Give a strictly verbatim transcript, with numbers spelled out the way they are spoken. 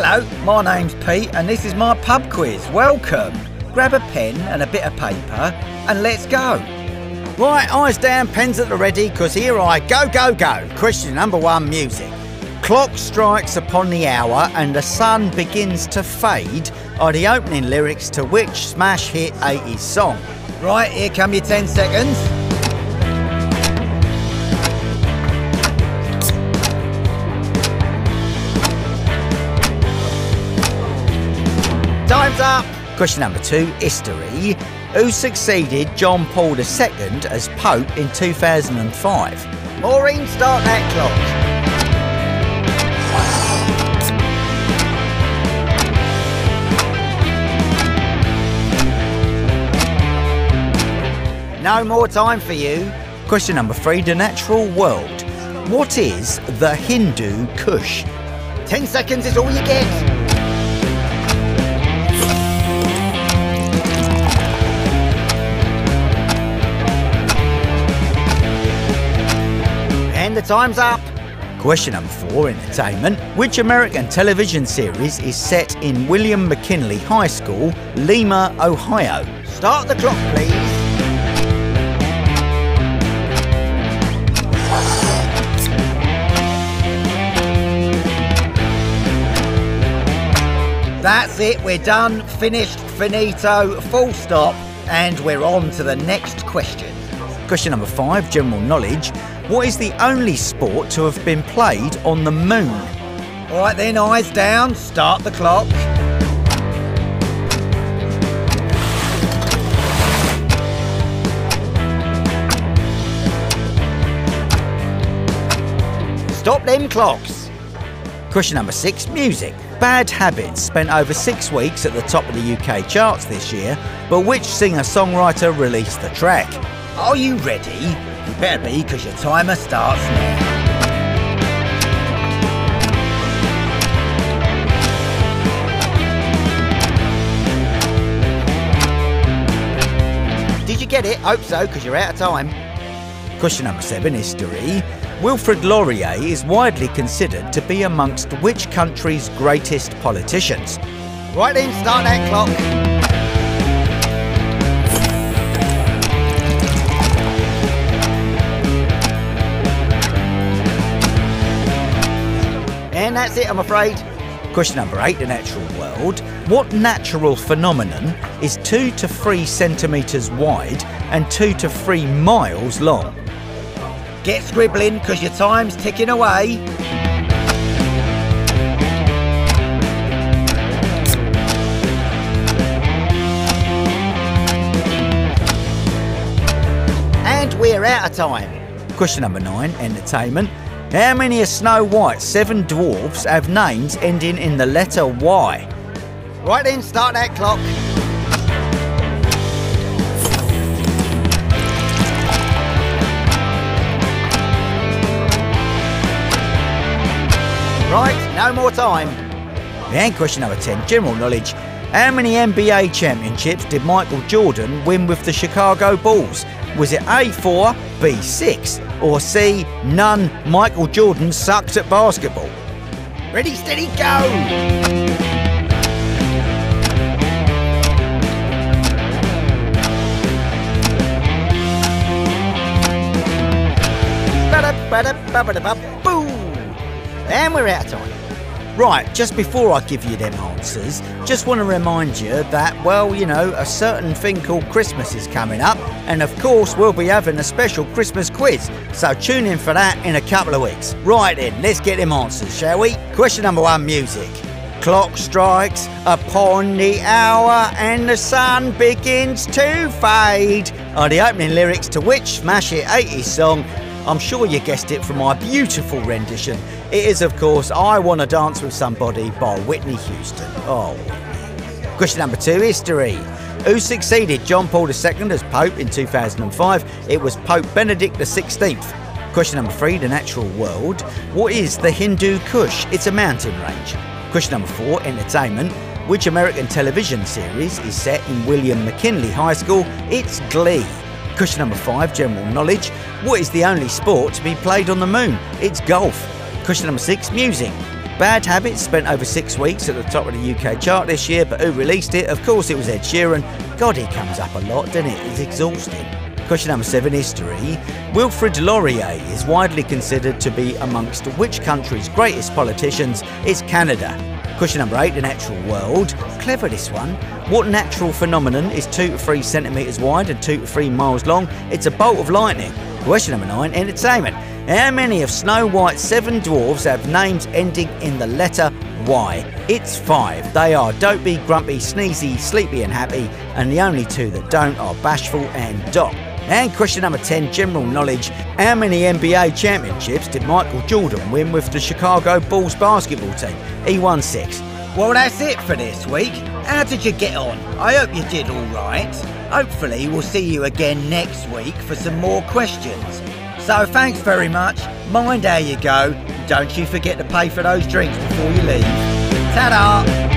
Hello, my name's Pete and this is my pub quiz. Welcome. Grab a pen and a bit of paper and let's go. Right, eyes down, pens at the ready, because here I go, go, go. Question number one, music. Clock strikes upon the hour and the sun begins to fade are the opening lyrics to which smash hit eighties song? Right, here come your ten seconds. Time's up. Question number two, history. Who succeeded John Paul the second as Pope in two thousand five? Maureen, start that clock. No more time for you. Question number three, the natural world. What is the Hindu Kush? Ten seconds is all you get. And the time's up. Question number four, entertainment. Which American television series is set in William McKinley High School, Lima, Ohio? Start the clock, please. That's it, we're done, finished, finito, full stop, and we're on to the next question. Question number five, general knowledge. What is the only sport to have been played on the moon? All right then, eyes down, start the clock. Stop them clocks. Question number six, music. Bad Habits spent over six weeks at the top of the U K charts this year, but which singer-songwriter released the track? Are you ready? You better be, because your timer starts now. Did you get it? Hope so, because you're out of time. Question number seven, history. Wilfrid Laurier is widely considered to be amongst which country's greatest politicians? Right then, start that clock. And that's it, I'm afraid. Question number eight, the natural world. What natural phenomenon is two to three centimetres wide and two to three miles long? Get scribbling, because your time's ticking away. And we're out of time. Question number nine, entertainment. How many of Snow White's seven dwarfs have names ending in the letter Y? Right then, start that clock. Right, no more time. And question number ten, general knowledge. How many N B A championships did Michael Jordan win with the Chicago Bulls? Was it A, four, B, six, or C, none? Michael Jordan sucks at basketball. Ready, steady, go! Boom! And we're out of time. Right, just before I give you them answers, just want to remind you that, well, you know, a certain thing called Christmas is coming up, and of course we'll be having a special Christmas quiz, so tune in for that in a couple of weeks. Right then, let's get them answers, shall we? Question number one, music. Clock strikes upon the hour and the sun begins to fade are the opening lyrics to which smash hit eighties song? I'm sure you guessed it from my beautiful rendition. It is, of course, I Wanna Dance With Somebody by Whitney Houston. Oh. Question number two, history. Who succeeded John Paul the second as Pope in two thousand five? It was Pope Benedict the sixteenth. Question number three, the natural world. What is the Hindu Kush? It's a mountain range. Question number four, entertainment. Which American television series is set in William McKinley High School? It's Glee. Question number five, general knowledge. What is the only sport to be played on the moon? It's golf. Question number six, music. Bad Habits spent over six weeks at the top of the U K chart this year, but who released it? Of course it was Ed Sheeran. God, he comes up a lot, doesn't it? He's exhausting. Question number seven, history. Wilfrid Laurier is widely considered to be amongst which country's greatest politicians? It's Canada. Question number eight, the natural world. Clever this one. What natural phenomenon is two to three centimetres wide and two to three miles long? It's a bolt of lightning. Question number nine, entertainment. How many of Snow White's seven dwarfs have names ending in the letter Y? It's five. They are Dopey, Grumpy, Sneezy, Sleepy and Happy, and the only two that don't are Bashful and Doc. And question number ten, general knowledge. How many N B A championships did Michael Jordan win with the Chicago Bulls basketball team? He won six. Well, that's it for this week. How did you get on? I hope you did all right. Hopefully we'll see you again next week for some more questions. So thanks very much. Mind how you go. Don't you forget to pay for those drinks before you leave. Ta-da!